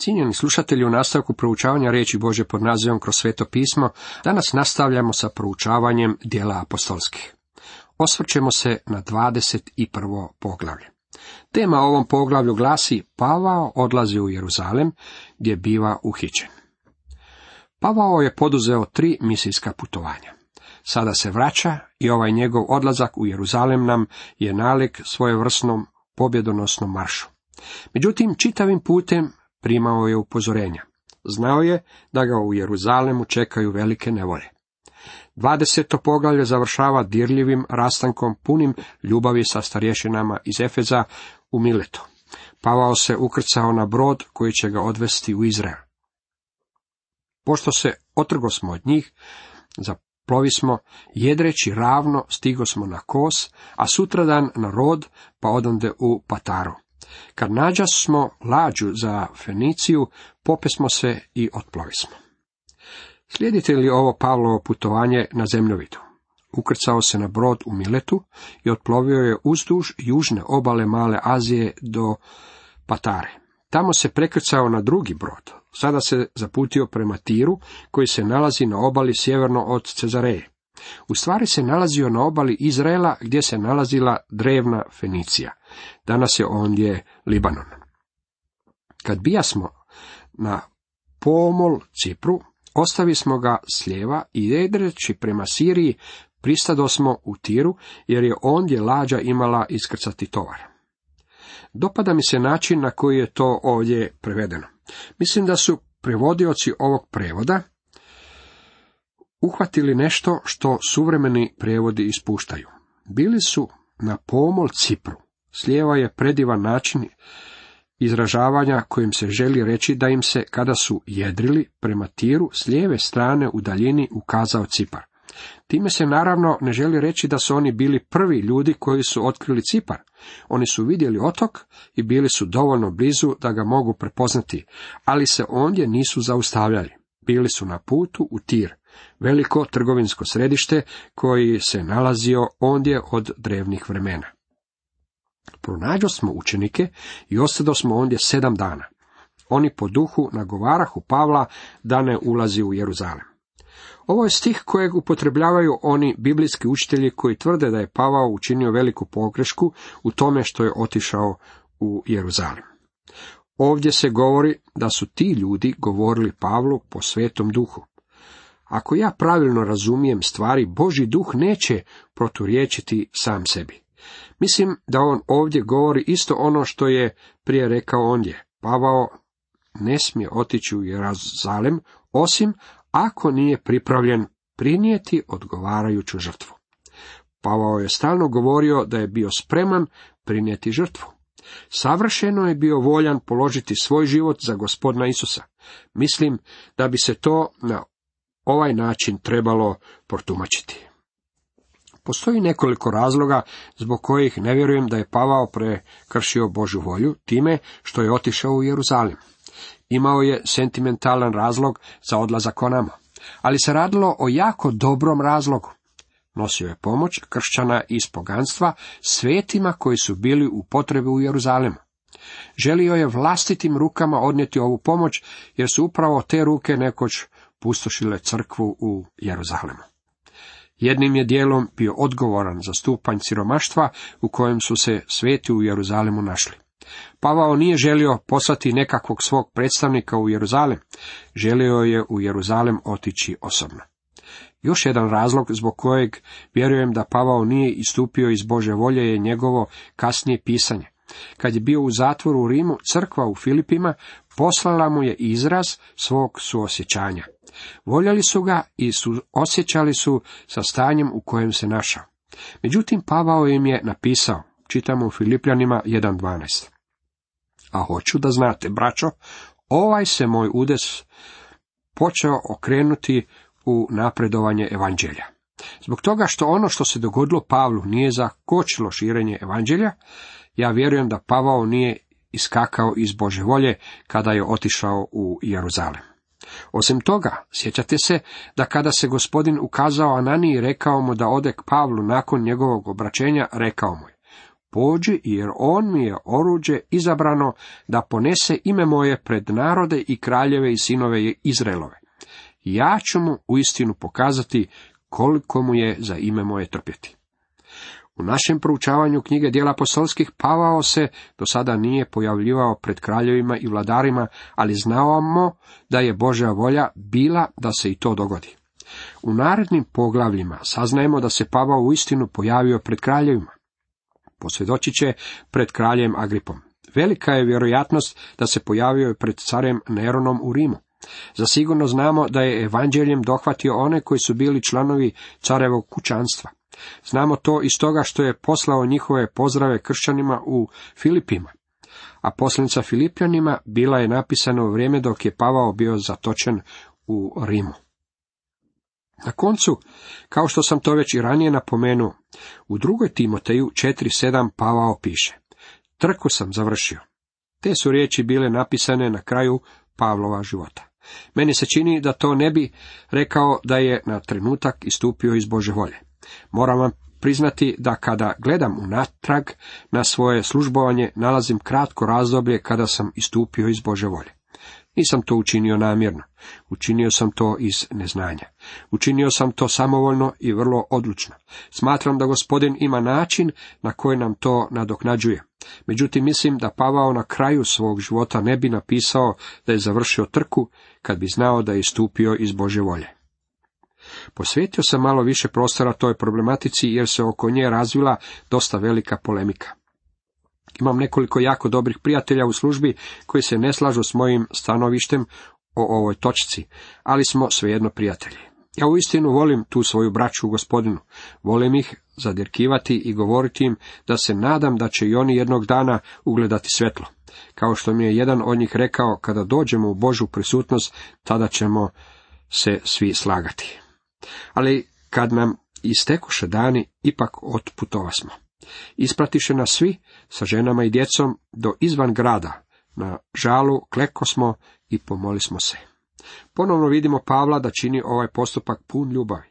Cijenjeni slušatelji, u nastavku proučavanja riječi Božje pod nazivom Kroz sveto pismo, danas nastavljamo sa proučavanjem djela apostolskih. Osvrćemo se na 21. poglavlje. Tema ovom poglavlju glasi: Pavao odlazi u Jeruzalem, gdje biva uhićen. Pavao je poduzeo 3 misijska putovanja. Sada se vraća i ovaj njegov odlazak u Jeruzalem nam je naleg svojevrsnom pobjedonosnom maršu. Međutim, čitavim putem primao je upozorenja. Znao je da ga u Jeruzalemu čekaju velike nevolje. 20. poglavlje završava dirljivim rastankom punim ljubavi sa starješinama iz Efeza u Miletu. Pavao se ukrcao na brod koji će ga odvesti u Izrael. Pošto se otrgosmo od njih, zaplovismo, jedreći ravno stigosmo na Kos, a sutradan na Rod, pa odande u Pataru. Kad nađasmo lađu za Feniciju, popesmo se i otplovismo. Slijedite li ovo Pavlovo putovanje na zemljovidu? Ukrcao se na brod u Miletu i otplovio je uzduž južne obale Male Azije do Patare. Tamo se prekrcao na drugi brod. Sada se zaputio prema Tiru, koji se nalazi na obali sjeverno od Cezareje. U stvari se nalazio na obali Izraela, gdje se nalazila drevna Fenicija. Danas je ondje Libanon. Kad bijasmo na pomol Cipru, ostavismo ga s lijeva i jedreći prema Siriji, pristadosmo u Tiru, jer je ondje lađa imala iskrcati tovar. Dopada mi se način na koji je to ovdje prevedeno. Mislim da su prevodioci ovog prevoda uhvatili nešto što suvremeni prevodi ispuštaju. Bili su na pomol Cipru. Slijeva je predivan način izražavanja kojim se želi reći da im se, kada su jedrili prema Tiru, s lijeve strane u daljini ukazao Cipar. Time se naravno ne želi reći da su oni bili prvi ljudi koji su otkrili Cipar. Oni su vidjeli otok i bili su dovoljno blizu da ga mogu prepoznati, ali se ondje nisu zaustavljali. Bili su na putu u Tir, veliko trgovinsko središte koji se nalazio ondje od drevnih vremena. Pronađosmo učenike i ostadosmo ondje 7 dana. Oni po duhu nagovarahu Pavla da ne ulazi u Jeruzalem. Ovo je stih kojeg upotrebljavaju oni biblijski učitelji koji tvrde da je Pavao učinio veliku pogrešku u tome što je otišao u Jeruzalem. Ovdje se govori da su ti ljudi govorili Pavlu po Svetom Duhu. Ako ja pravilno razumijem stvari, Božji Duh neće proturječiti sam sebi. Mislim da on ovdje govori isto ono što je prije rekao ondje. Pavao ne smije otići u Jeruzalem, osim ako nije pripravljen prinijeti odgovarajuću žrtvu. Pavao je stalno govorio da je bio spreman prinijeti žrtvu. Savršeno je bio voljan položiti svoj život za Gospodina Isusa. Mislim da bi se to na ovaj način trebalo protumačiti. Postoji nekoliko razloga zbog kojih ne vjerujem da je Pavao prekršio Božju volju time što je otišao u Jeruzalem. Imao je sentimentalan razlog za odlazak onamo, ali se radilo o jako dobrom razlogu. Nosio je pomoć kršćana iz poganstva svetima koji su bili u potrebi u Jeruzalemu. Želio je vlastitim rukama odnijeti ovu pomoć, jer su upravo te ruke nekoć pustošile crkvu u Jeruzalemu. Jednim je dijelom bio odgovoran za stupanj siromaštva u kojem su se sveti u Jeruzalemu našli. Pavao nije želio poslati nekakvog svog predstavnika u Jeruzalem, želio je u Jeruzalem otići osobno. Još jedan razlog zbog kojeg vjerujem da Pavao nije istupio iz Božje volje je njegovo kasnije pisanje. Kad je bio u zatvoru u Rimu, crkva u Filipima poslala mu je izraz svog suosjećanja. Voljeli su ga i suosjećali su sa stanjem u kojem se našao. Međutim, Pavao im je napisao, čitamo u Filipljanima 1.12. A hoću da znate, braćo, ovaj se moj udes počeo okrenuti u napredovanje evanđelja. Zbog toga što ono što se dogodilo Pavlu nije zakočilo širenje evanđelja, ja vjerujem da Pavao nije iskakao iz Božje volje kada je otišao u Jeruzalem. Osim toga, sjećate se da kada se Gospodin ukazao Ananiji i rekao mu da ode k Pavlu nakon njegovog obraćenja, rekao mu je: pođi, jer on mi je oruđe izabrano da ponese ime moje pred narode i kraljeve i sinove Izraelove. Ja ću mu uistinu pokazati koliko mu je za ime moje trpjeti. U našem proučavanju knjige Djela apostolskih Pavao se do sada nije pojavljivao pred kraljevima i vladarima, ali znamo da je Božja volja bila da se i to dogodi. U narednim poglavljima saznajemo da se Pavao uistinu pojavio pred kraljevima. Posvjedočit će pred kraljem Agripom. Velika je vjerojatnost da se pojavio pred carem Neronom u Rimu. Zasigurno znamo da je evanđeljem dohvatio one koji su bili članovi carevog kućanstva. Znamo to iz toga što je poslao njihove pozdrave kršćanima u Filipima. A poslanica Filipljanima bila je napisana u vrijeme dok je Pavao bio zatočen u Rimu. Na koncu, kao što sam to već i ranije napomenuo, u 2. Timoteju 4.7 Pavao piše: trku sam završio. Te su riječi bile napisane na kraju Pavlova života. Meni se čini da to ne bi rekao da je na trenutak istupio iz Božje volje. Moram vam priznati da kada gledam unatrag na svoje službovanje, nalazim kratko razdoblje kada sam istupio iz Božje volje. Nisam to učinio namjerno. Učinio sam to iz neznanja. Učinio sam to samovoljno i vrlo odlučno. Smatram da Gospodin ima način na koji nam to nadoknađuje. Međutim, mislim da Pavao na kraju svog života ne bi napisao da je završio trku, kad bi znao da je istupio iz Božje volje. Posvetio sam malo više prostora toj problematici, jer se oko nje razvila dosta velika polemika. Imam nekoliko jako dobrih prijatelja u službi koji se ne slažu s mojim stanovištem o ovoj točci, ali smo svejedno prijatelji. Ja uistinu volim tu svoju braću u Gospodinu. Volim ih zadirkivati i govoriti im da se nadam da će i oni jednog dana ugledati svjetlo. Kao što mi je jedan od njih rekao, kada dođemo u Božju prisutnost, tada ćemo se svi slagati. Ali kad nam istekoše dani, ipak otputova smo. Ispratiše nas svi, sa ženama i djecom, do izvan grada. Na žalu kleko smo i pomoli smo se. Ponovno vidimo Pavla da čini ovaj postupak pun ljubavi.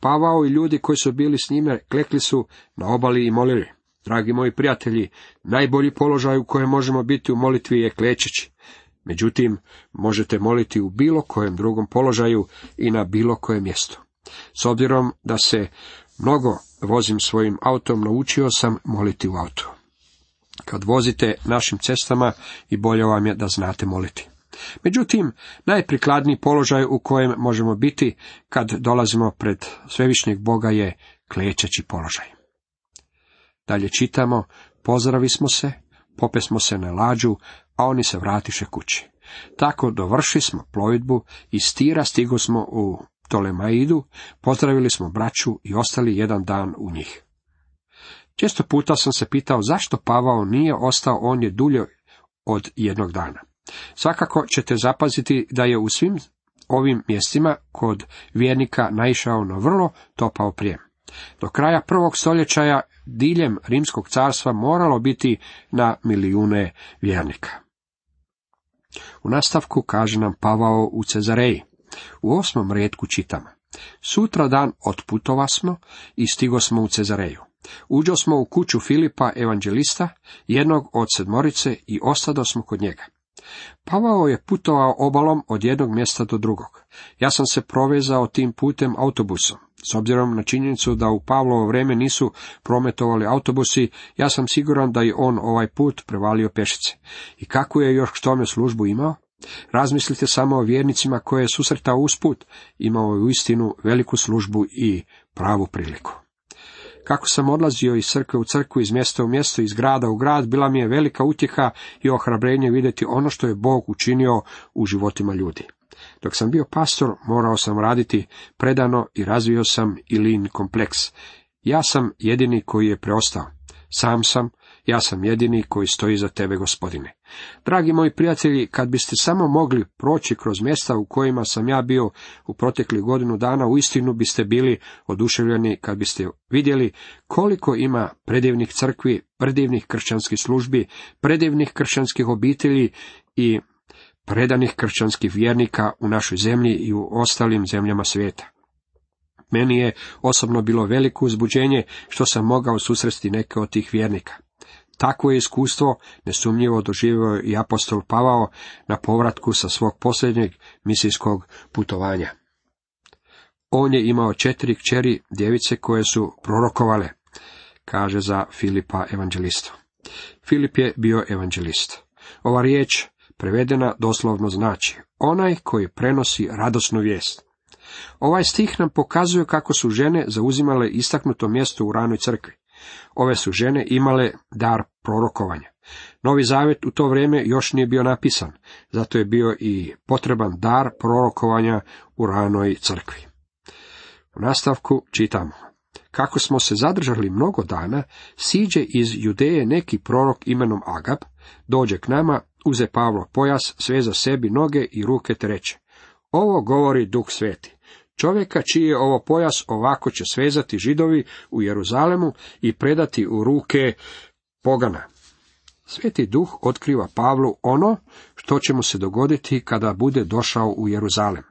Pavao i ljudi koji su bili s njime klekli su na obali i molili. Dragi moji prijatelji, najbolji položaj u kojem možemo biti u molitvi je klečeći. Međutim, možete moliti u bilo kojem drugom položaju i na bilo kojem mjestu. S obzirom da se mnogo vozim svojim autom, naučio sam moliti u autu. Kad vozite našim cestama, i bolje vam je da znate moliti. Međutim, najprikladniji položaj u kojem možemo biti kad dolazimo pred svevišnjeg Boga je klečeći položaj. Dalje čitamo: pozdravi smo se, popesmo se na lađu, a oni se vratiše kući. Tako dovrši smo plovidbu, iz Tira stigo smo u Ptolemaidu, pozdravili smo braću i ostali jedan dan u njih. Često puta sam se pitao zašto Pavao nije ostao ondje dulje od jednog dana. Svakako ćete zapaziti da je u svim ovim mjestima kod vjernika naišao na vrlo topao prijem. Do kraja 1. stoljeća diljem Rimskog carstva moralo biti na milijune vjernika. U nastavku kaže nam Pavao u Cezareji. U 8. retku čitamo: sutradan otputova smo i stigo smo u Cezareju. Uđo smo u kuću Filipa evanđelista, jednog od 7 i ostado smo kod njega. Pavao je putovao obalom od jednog mjesta do drugog. Ja sam se provezao tim putem autobusom. S obzirom na činjenicu da u Pavlovo vrijeme nisu prometovali autobusi, ja sam siguran da je on ovaj put prevalio pešice. I kako je još k tome službu imao? Razmislite samo o vjernicima koje je susretao usput. Imao je uistinu veliku službu i pravu priliku. Kako sam odlazio iz crkve u crkvu, iz mjesta u mjesto, iz grada u grad, bila mi je velika utjeha i ohrabrenje vidjeti ono što je Bog učinio u životima ljudi. Dok sam bio pastor, morao sam raditi predano i razvio sam ilin kompleks. Ja sam jedini koji je preostao. Ja sam jedini koji stoji za tebe, Gospodine. Dragi moji prijatelji, kad biste samo mogli proći kroz mjesta u kojima sam ja bio u proteklih 1 godinu dana, uistinu biste bili oduševljeni kad biste vidjeli koliko ima predivnih crkvi, predivnih kršćanskih službi, predivnih kršćanskih obitelji i predanih kršćanskih vjernika u našoj zemlji i u ostalim zemljama svijeta. Meni je osobno bilo veliko uzbuđenje što sam mogao susresti neke od tih vjernika. Takvo je iskustvo nesumnjivo doživio i apostol Pavao na povratku sa svog posljednjeg misijskog putovanja. On je imao 4 kćeri djevice koje su prorokovale, kaže za Filipa evanđelista. Filip je bio evanđelist. Ova riječ prevedena doslovno znači onaj koji prenosi radosnu vijest. Ovaj stih nam pokazuje kako su žene zauzimale istaknuto mjesto u ranoj crkvi. Ove su žene imale dar prorokovanja. Novi Zavjet u to vrijeme još nije bio napisan, zato je bio i potreban dar prorokovanja u ranoj crkvi. U nastavku čitamo. Kako smo se zadržali mnogo dana, siđe iz Judeje neki prorok imenom Ahab, dođe k nama, uze Pavlov pojas, sveza sebi noge i ruke te reče. Ovo govori Duh Sveti. Čovjeka čiji je ovo pojas ovako će svezati Židovi u Jeruzalemu i predati u ruke pogana. Sveti Duh otkriva Pavlu ono što će mu se dogoditi kada bude došao u Jeruzalem.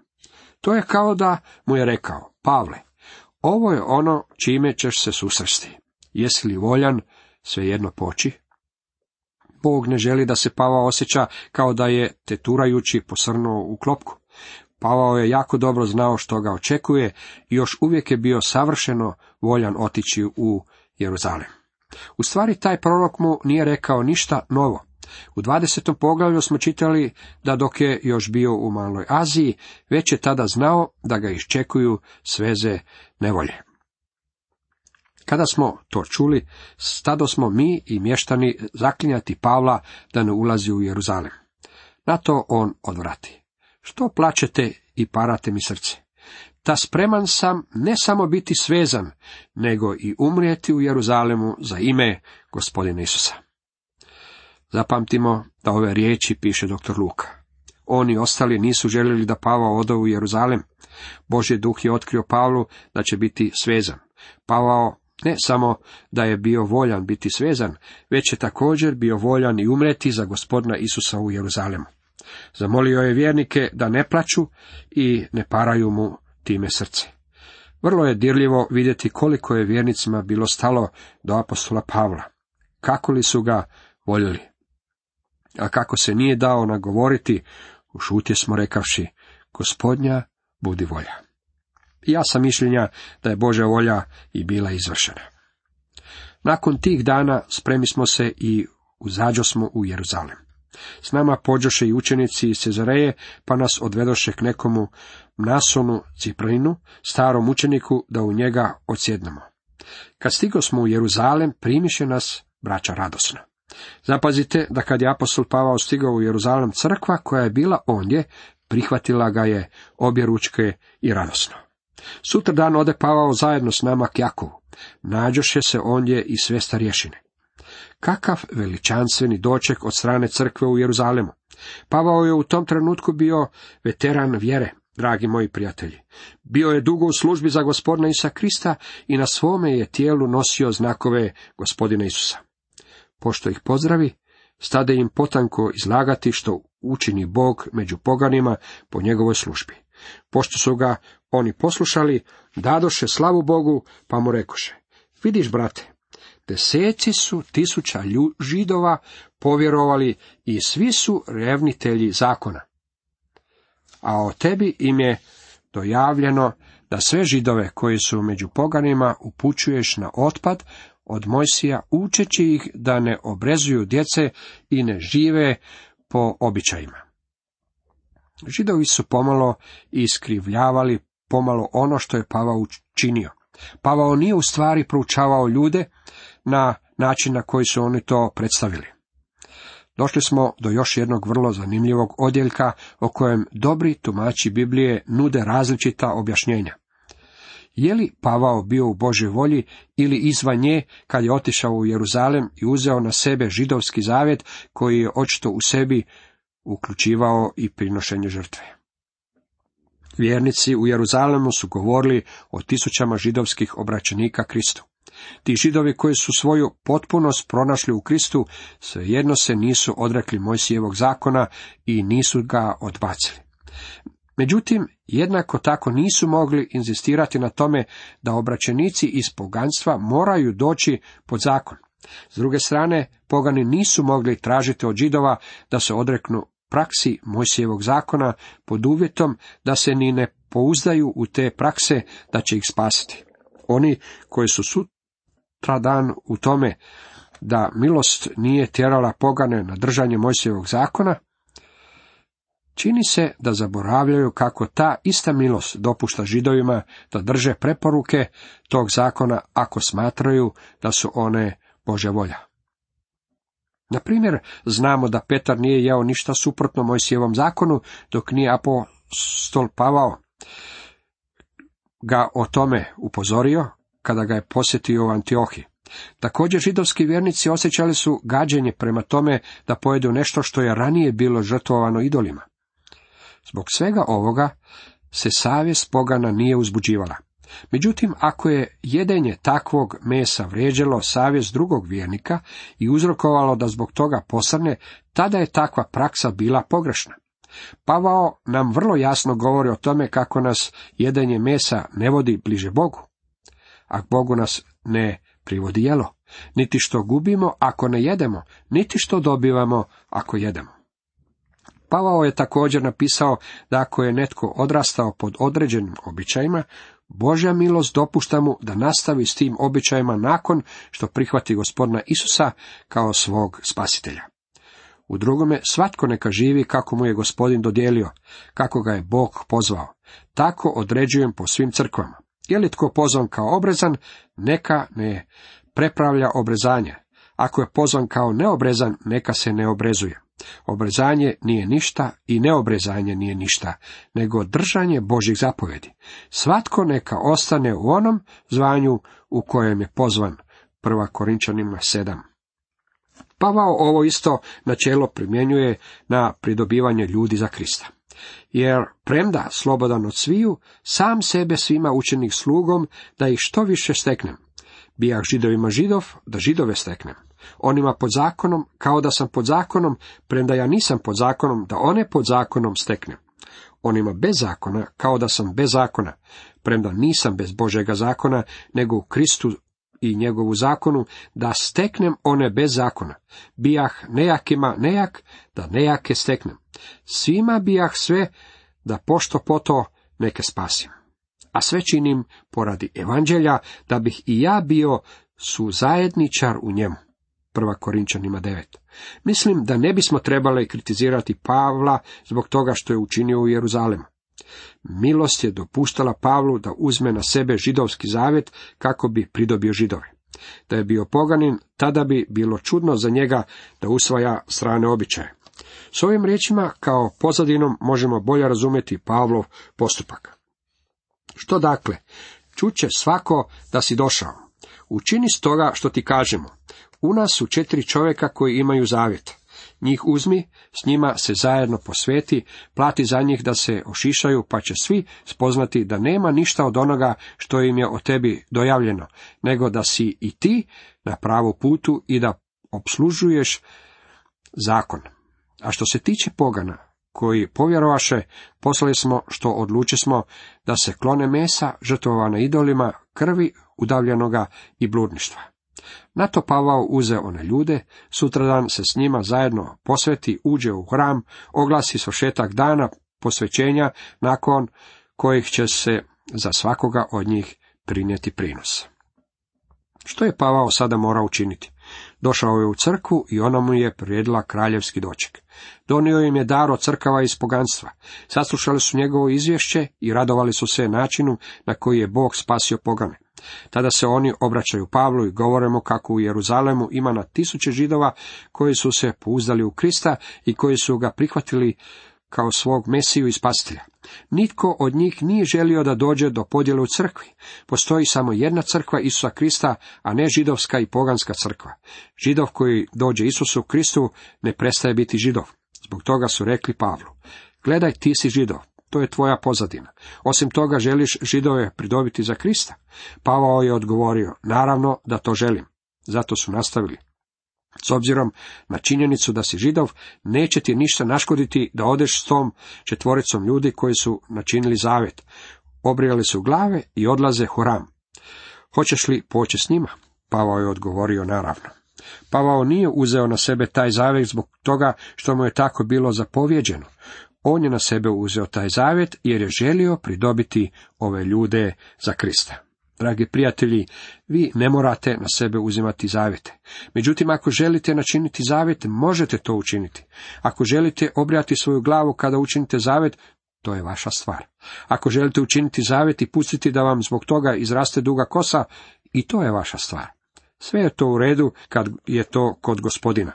To je kao da mu je rekao, Pavle, ovo je ono čime ćeš se susresti. Jesi li voljan, svejedno poči? Bog ne želi da se Pavao osjeća kao da je teturajući posrnuo u klopku. Pavao je jako dobro znao što ga očekuje i još uvijek je bio savršeno voljan otići u Jeruzalem. U stvari, taj prorok mu nije rekao ništa novo. U 20. poglavlju smo čitali da dok je još bio u Maloj Aziji, već je tada znao da ga iščekuju sveze nevolje. Kada smo to čuli, stado smo mi i mještani zaklinjati Pavla da ne ulazi u Jeruzalem. Na to on odvrati. Što plačete i parate mi srce? Da spreman sam ne samo biti svezan, nego i umrijeti u Jeruzalemu za ime Gospodina Isusa. Zapamtimo da ove riječi piše dr. Luka. Oni ostali nisu željeli da Pavao ode u Jeruzalem. Božji duh je otkrio Pavlu da će biti svezan. Pavao ne samo da je bio voljan biti svezan, već je također bio voljan i umrijeti za Gospodina Isusa u Jeruzalemu. Zamolio je vjernike da ne plaću i ne paraju mu time srce. Vrlo je dirljivo vidjeti koliko je vjernicima bilo stalo do apostola Pavla. Kako li su ga voljeli? A kako se nije dao nagovoriti, ušutje smo rekavši, Gospodnja, budi volja. I ja sam mišljenja da je Božja volja i bila izvršena. Nakon tih dana spremi smo se i uzađo smo u Jeruzalem. S nama pođoše i učenici iz Cezareje, pa nas odvedoše k nekomu Mnasonu Ciprinu, starom učeniku, da u njega odsjednemo. Kad stigo smo u Jeruzalem, primiše nas braća radosna. Zapazite da kad je apostol Pavao stigao u Jeruzalem, crkva koja je bila ondje, prihvatila ga je objeručke i radosno. Sutradan ode Pavao zajedno s nama k Jakovu. Nađoše se ondje i sve starješine. Kakav veličanstveni doček od strane crkve u Jeruzalemu. Pavao je u tom trenutku bio veteran vjere, dragi moji prijatelji. Bio je dugo u službi za Gospodina Isusa Krista i na svome je tijelu nosio znakove Gospodina Isusa. Pošto ih pozdravi, stade im potanko izlagati što učini Bog među poganima po njegovoj službi. Pošto su ga oni poslušali, dadoše slavu Bogu, pa mu rekoše, vidiš, brate, deseci su tisuća Židova povjerovali i svi su revnitelji zakona. A o tebi im je dojavljeno da sve Židove koji su među poganima upućuješ na otpad od Mojsija, učeći ih da ne obrezuju djece i ne žive po običajima. Židovi su pomalo iskrivljavali pomalo ono što je Pavao učinio. Pavao nije u stvari proučavao ljude na način na koji su oni to predstavili. Došli smo do još jednog vrlo zanimljivog odjeljka o kojem dobri tumači Biblije nude različita objašnjenja. Je li Pavao bio u Božjoj volji ili izvan nje kad je otišao u Jeruzalem i uzeo na sebe židovski zavjet koji je očito u sebi uključivao i prinošenje žrtve? Vjernici u Jeruzalemu su govorili o tisućama židovskih obraćenika Kristu. Ti Židovi koji su svoju potpunost pronašli u Kristu, svejedno se nisu odrekli Mojsijevog zakona i nisu ga odbacili. Međutim, jednako tako nisu mogli inzistirati na tome da obraćenici iz poganstva moraju doći pod zakon. S druge strane, pogani nisu mogli tražiti od Židova da se odreknu praksi Mojsijevog zakona pod uvjetom da se ni ne pouzdaju u te prakse da će ih spasiti. Oni koji su sutradan u tome da milost nije tjerala pogane na držanje Mojsijevog zakona, čini se da zaboravljaju kako ta ista milost dopušta Židovima da drže preporuke tog zakona ako smatraju da su one Božja volja. Na primjer, znamo da Petar nije jeo ništa suprotno Mojsijevom zakonu dok nije apostol Pavao ga o tome upozorio kada ga je posjetio u Antiohiji. Također, židovski vjernici osjećali su gađenje prema tome da pojedu nešto što je ranije bilo žrtvovano idolima. Zbog svega ovoga se savjest pogana nije uzbuđivala. Međutim, ako je jedenje takvog mesa vrijeđalo savjest drugog vjernika i uzrokovalo da zbog toga posrne, tada je takva praksa bila pogrešna. Pavao nam vrlo jasno govori o tome kako nas jedenje mesa ne vodi bliže Bogu, a Bogu nas ne privodi jelo, niti što gubimo ako ne jedemo, niti što dobivamo ako jedemo. Pavao je također napisao da ako je netko odrastao pod određenim običajima, Božja milost dopušta mu da nastavi s tim običajima nakon što prihvati Gospodina Isusa kao svog spasitelja. U drugome, svatko neka živi kako mu je Gospodin dodijelio, kako ga je Bog pozvao. Tako određujem po svim crkvama. Je li tko pozvan kao obrezan, neka ne prepravlja obrezanje. Ako je pozvan kao neobrezan, neka se ne obrezuje. Obrezanje nije ništa i neobrezanje nije ništa, nego držanje Božjih zapovjedi. Svatko neka ostane u onom zvanju u kojem je pozvan. 1. Korinćanima 7. Pavao ovo isto načelo primjenjuje na pridobivanje ljudi za Krista. Jer premda slobodan od sviju, sam sebe svima učinih slugom, da ih što više steknem. Bijah Židovima Židov, da Židove steknem. Onima pod zakonom, kao da sam pod zakonom, premda ja nisam pod zakonom, da one pod zakonom steknem. Onima bez zakona, kao da sam bez zakona, premda nisam bez Božjega zakona, nego u Kristu i njegovu zakonu, da steknem one bez zakona. Bijah nejakima nejak, da nejake steknem. Svima bijah sve, da pošto poto neke spasim. A sve činim poradi evanđelja, da bih i ja bio suzajedničar u njemu. 1. Korinćanima 9. Mislim da ne bismo trebali kritizirati Pavla zbog toga što je učinio u Jeruzalemu. Milost je dopuštala Pavlu da uzme na sebe židovski zavjet kako bi pridobio Židove. Da je bio poganin, tada bi bilo čudno za njega da usvaja strane običaje. S ovim riječima kao pozadinom možemo bolje razumjeti Pavlov postupak. Što dakle? Čuće svako da si došao. Učini stoga što ti kažemo. U nas su 4 čovjeka koji imaju zavjet. Njih uzmi, s njima se zajedno posveti, plati za njih da se ošišaju, pa će svi spoznati da nema ništa od onoga što im je o tebi dojavljeno, nego da si i ti na pravu putu i da obslužuješ zakon. A što se tiče pogana koji povjerovaše, poslali smo što odluči smo da se klone mesa, žrtvovana idolima, krvi, udavljenoga i bludništva. Na to Pavao uze one ljude, sutradan se s njima zajedno posveti, uđe u hram, oglasi svršetak dana posvećenja, nakon kojih će se za svakoga od njih prinijeti prinos. Što je Pavao sada morao učiniti? Došao je u crkvu i ona mu je priredila kraljevski doček. Donio im je dar od crkava iz poganstva. Saslušali su njegovo izvješće i radovali su se načinu na koji je Bog spasio pogane. Tada se oni obraćaju Pavlu i govore mu kako u Jeruzalemu ima na 1000 Židova koji su se pouzdali u Krista i koji su ga prihvatili kao svog Mesiju i spasitelja. Nitko od njih nije želio da dođe do podjele u crkvi. Postoji samo jedna crkva Isusa Krista, a ne židovska i poganska crkva. Židov koji dođe Isusu Kristu ne prestaje biti Židov. Zbog toga su rekli Pavlu: gledaj, ti si Židov. To je tvoja pozadina. Osim toga, želiš Židove pridobiti za Krista? Pavao je odgovorio: naravno da to želim. Zato su nastavili: s obzirom na činjenicu da si Židov, neće ti ništa naškoditi da odeš s tom 4 ljudi koji su načinili zavjet. Obrijali su glave i odlaze u hram. Hoćeš li poći s njima? Pavao je odgovorio: naravno. Pavao nije uzeo na sebe taj zavjet zbog toga što mu je tako bilo zapovjeđeno. On je na sebe uzeo taj zavjet jer je želio pridobiti ove ljude za Krista. Dragi prijatelji, vi ne morate na sebe uzimati zavjete. Međutim, ako želite načiniti zavjet, možete to učiniti. Ako želite obrijati svoju glavu kada učinite zavjet, to je vaša stvar. Ako želite učiniti zavjet i pustiti da vam zbog toga izraste duga kosa, i to je vaša stvar. Sve je to u redu kad je to kod Gospodina.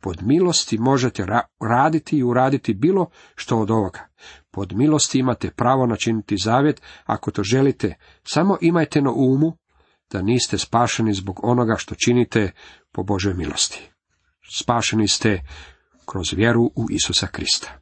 Pod milosti možete raditi i uraditi bilo što od ovoga. Pod milosti imate pravo načiniti zavjet ako to želite. Samo imajte na umu da niste spašeni zbog onoga što činite po Božoj milosti. Spašeni ste kroz vjeru u Isusa Krista.